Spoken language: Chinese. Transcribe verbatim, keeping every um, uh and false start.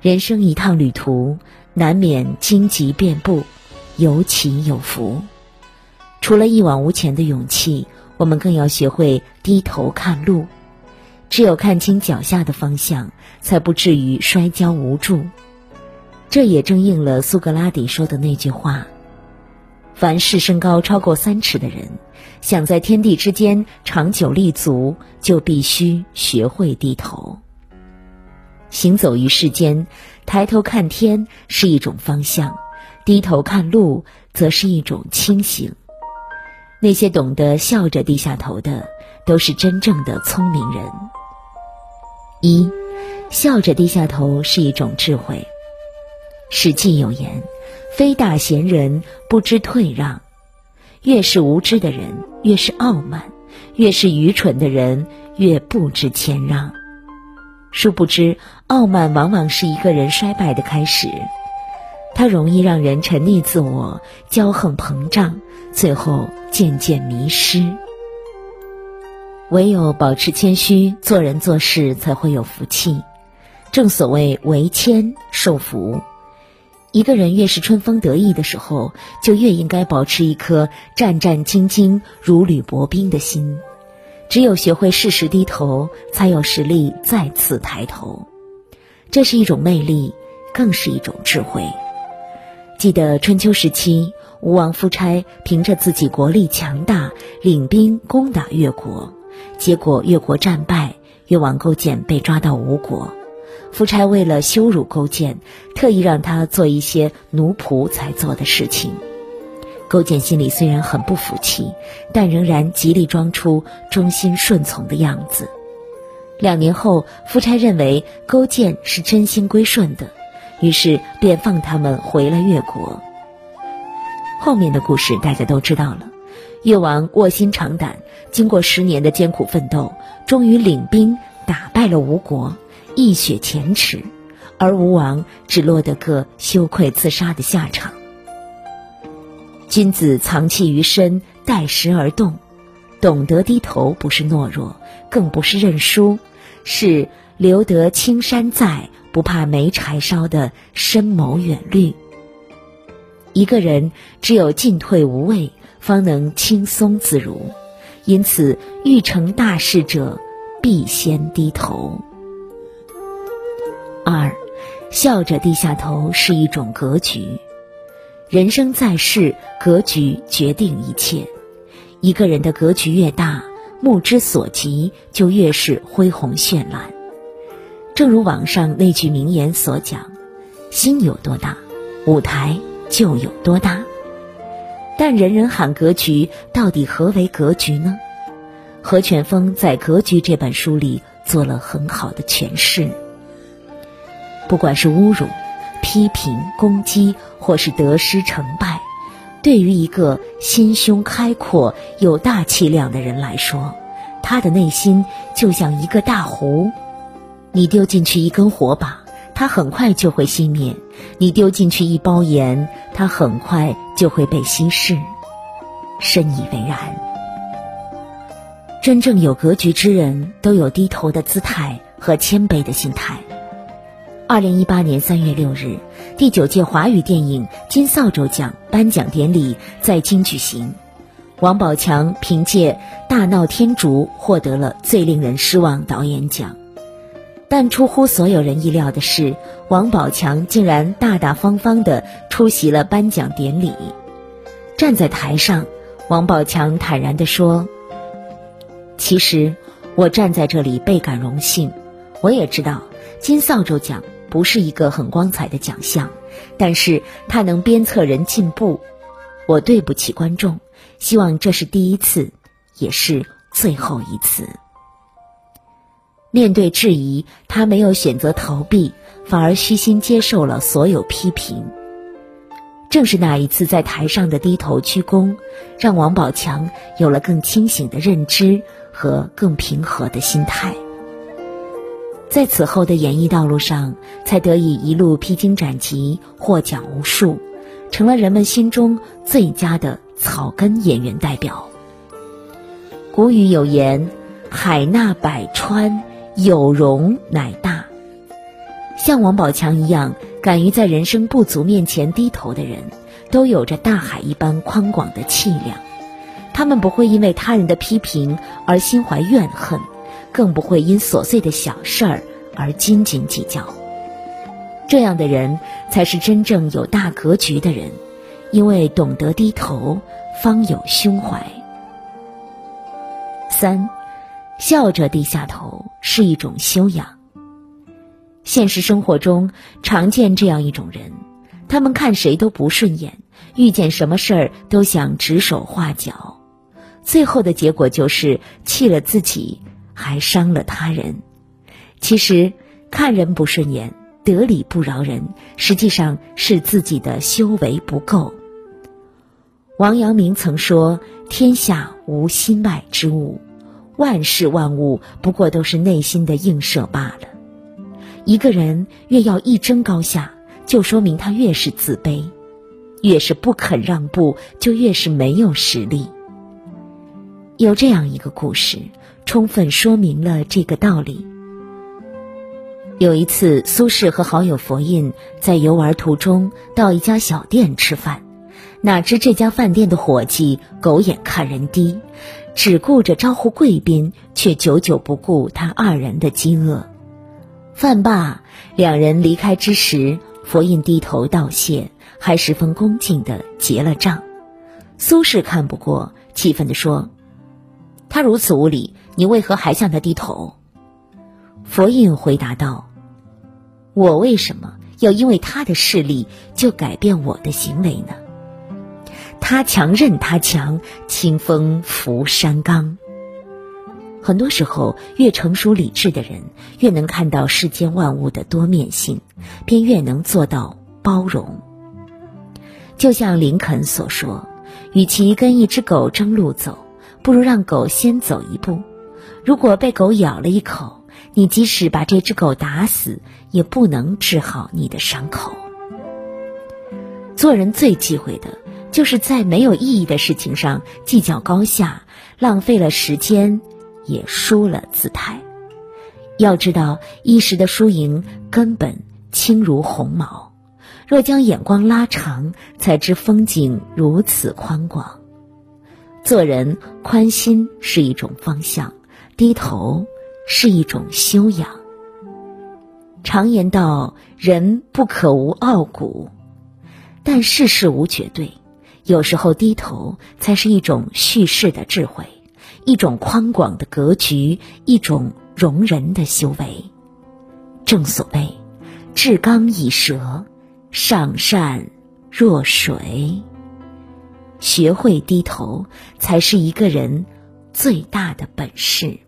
人生一趟旅途，难免荆棘遍布，有起有伏。除了一往无前的勇气，我们更要学会低头看路。只有看清脚下的方向，才不至于摔跤无助。这也正应了苏格拉底说的那句话：凡是身高超过三尺的人，想在天地之间长久立足，就必须学会低头。行走于世间，抬头看天是一种方向，低头看路则是一种清醒。那些懂得笑着低下头的，都是真正的聪明人。一，笑着低下头是一种智慧。《史记》有言：非大贤人不知退让。越是无知的人，越是傲慢；越是愚蠢的人，越不知谦让。殊不知，傲慢往往是一个人衰败的开始，它容易让人沉溺自我，骄横膨胀，最后渐渐迷失。唯有保持谦虚，做人做事才会有福气。正所谓为谦受福。一个人越是春风得意的时候，就越应该保持一颗战战兢兢、如履薄冰的心。只有学会适时低头，才有实力再次抬头。这是一种魅力，更是一种智慧。记得春秋时期，吴王夫差凭着自己国力强大，领兵攻打越国，结果越国战败，越王勾践被抓到吴国。夫差为了羞辱勾践，特意让他做一些奴仆才做的事情。勾践心里虽然很不服气，但仍然极力装出忠心顺从的样子。两年后，夫差认为勾践是真心归顺的，于是便放他们回了越国。后面的故事大家都知道了。越王卧薪尝胆，经过十年的艰苦奋斗，终于领兵打败了吴国，一雪前耻，而吴王只落得个羞愧自杀的下场。君子藏器于身，待时而动。懂得低头不是懦弱，更不是认输，是留得青山在，不怕没柴烧的深谋远虑。一个人只有进退无畏，方能轻松自如。因此，欲成大事者，必先低头。二，笑着低下头是一种格局。人生在世，格局决定一切。一个人的格局越大，目之所及就越是恢宏绚烂。正如网上那句名言所讲：心有多大，舞台就有多大。但人人喊格局，到底何为格局呢？何全峰在《格局》这本书里做了很好的诠释。不管是侮辱、批评、攻击，或是得失成败，对于一个心胸开阔、有大气量的人来说，他的内心就像一个大湖，你丢进去一根火把，它很快就会熄灭；你丢进去一包盐，它很快就会被稀释。深以为然。真正有格局之人，都有低头的姿态和谦卑的心态。二零一八年三月六日，第九届华语电影金扫帚奖颁奖典礼在京举行。王宝强凭借《大闹天竺》获得了最令人失望导演奖。但出乎所有人意料的是，王宝强竟然大大方方地出席了颁奖典礼。站在台上，王宝强坦然地说：其实我站在这里倍感荣幸，我也知道金扫帚奖不是一个很光彩的奖项，但是它能鞭策人进步。我对不起观众，希望这是第一次，也是最后一次。面对质疑，他没有选择逃避，反而虚心接受了所有批评。正是那一次在台上的低头鞠躬，让王宝强有了更清醒的认知和更平和的心态。在此后的演艺道路上，才得以一路披荆斩棘，获奖无数，成了人们心中最佳的草根演员代表。古语有言：海纳百川，有容乃大。像王宝强一样敢于在人生不足面前低头的人，都有着大海一般宽广的气量。他们不会因为他人的批评而心怀怨恨，更不会因琐碎的小事儿而斤斤计较。这样的人才是真正有大格局的人，因为懂得低头，方有胸怀。三，笑着低下头是一种修养。现实生活中常见这样一种人，他们看谁都不顺眼，遇见什么事儿都想指手画脚，最后的结果就是气了自己，还伤了他人。其实看人不顺眼，得理不饶人，实际上是自己的修为不够。王阳明曾说，天下无心外之物，万事万物不过都是内心的映射罢了。一个人越要一争高下，就说明他越是自卑，越是不肯让步，就越是没有实力。有这样一个故事，充分说明了这个道理。有一次，苏轼和好友佛印在游玩途中到一家小店吃饭，哪知这家饭店的伙计狗眼看人低，只顾着招呼贵宾，却久久不顾他二人的饥饿。饭罢，两人离开之时，佛印低头道谢，还十分恭敬地结了账。苏轼看不过，气愤地说：“他如此无礼，你为何还向他低头？”佛印回答道：“我为什么要因为他的势力就改变我的行为呢？他强任他强，清风拂山岗。”很多时候，越成熟理智的人，越能看到世间万物的多面性，便越能做到包容。就像林肯所说，与其跟一只狗争路走，不如让狗先走一步。如果被狗咬了一口，你即使把这只狗打死，也不能治好你的伤口。做人最忌讳的就是在没有意义的事情上计较高下，浪费了时间，也输了姿态。要知道，一时的输赢根本轻如鸿毛，若将眼光拉长，才知风景如此宽广。做人宽心是一种方向，低头是一种修养。常言道，人不可无傲骨，但世事无绝对，有时候低头才是一种叙事的智慧，一种宽广的格局，一种容人的修为。正所谓，至刚以舌，上善若水。学会低头，才是一个人最大的本事。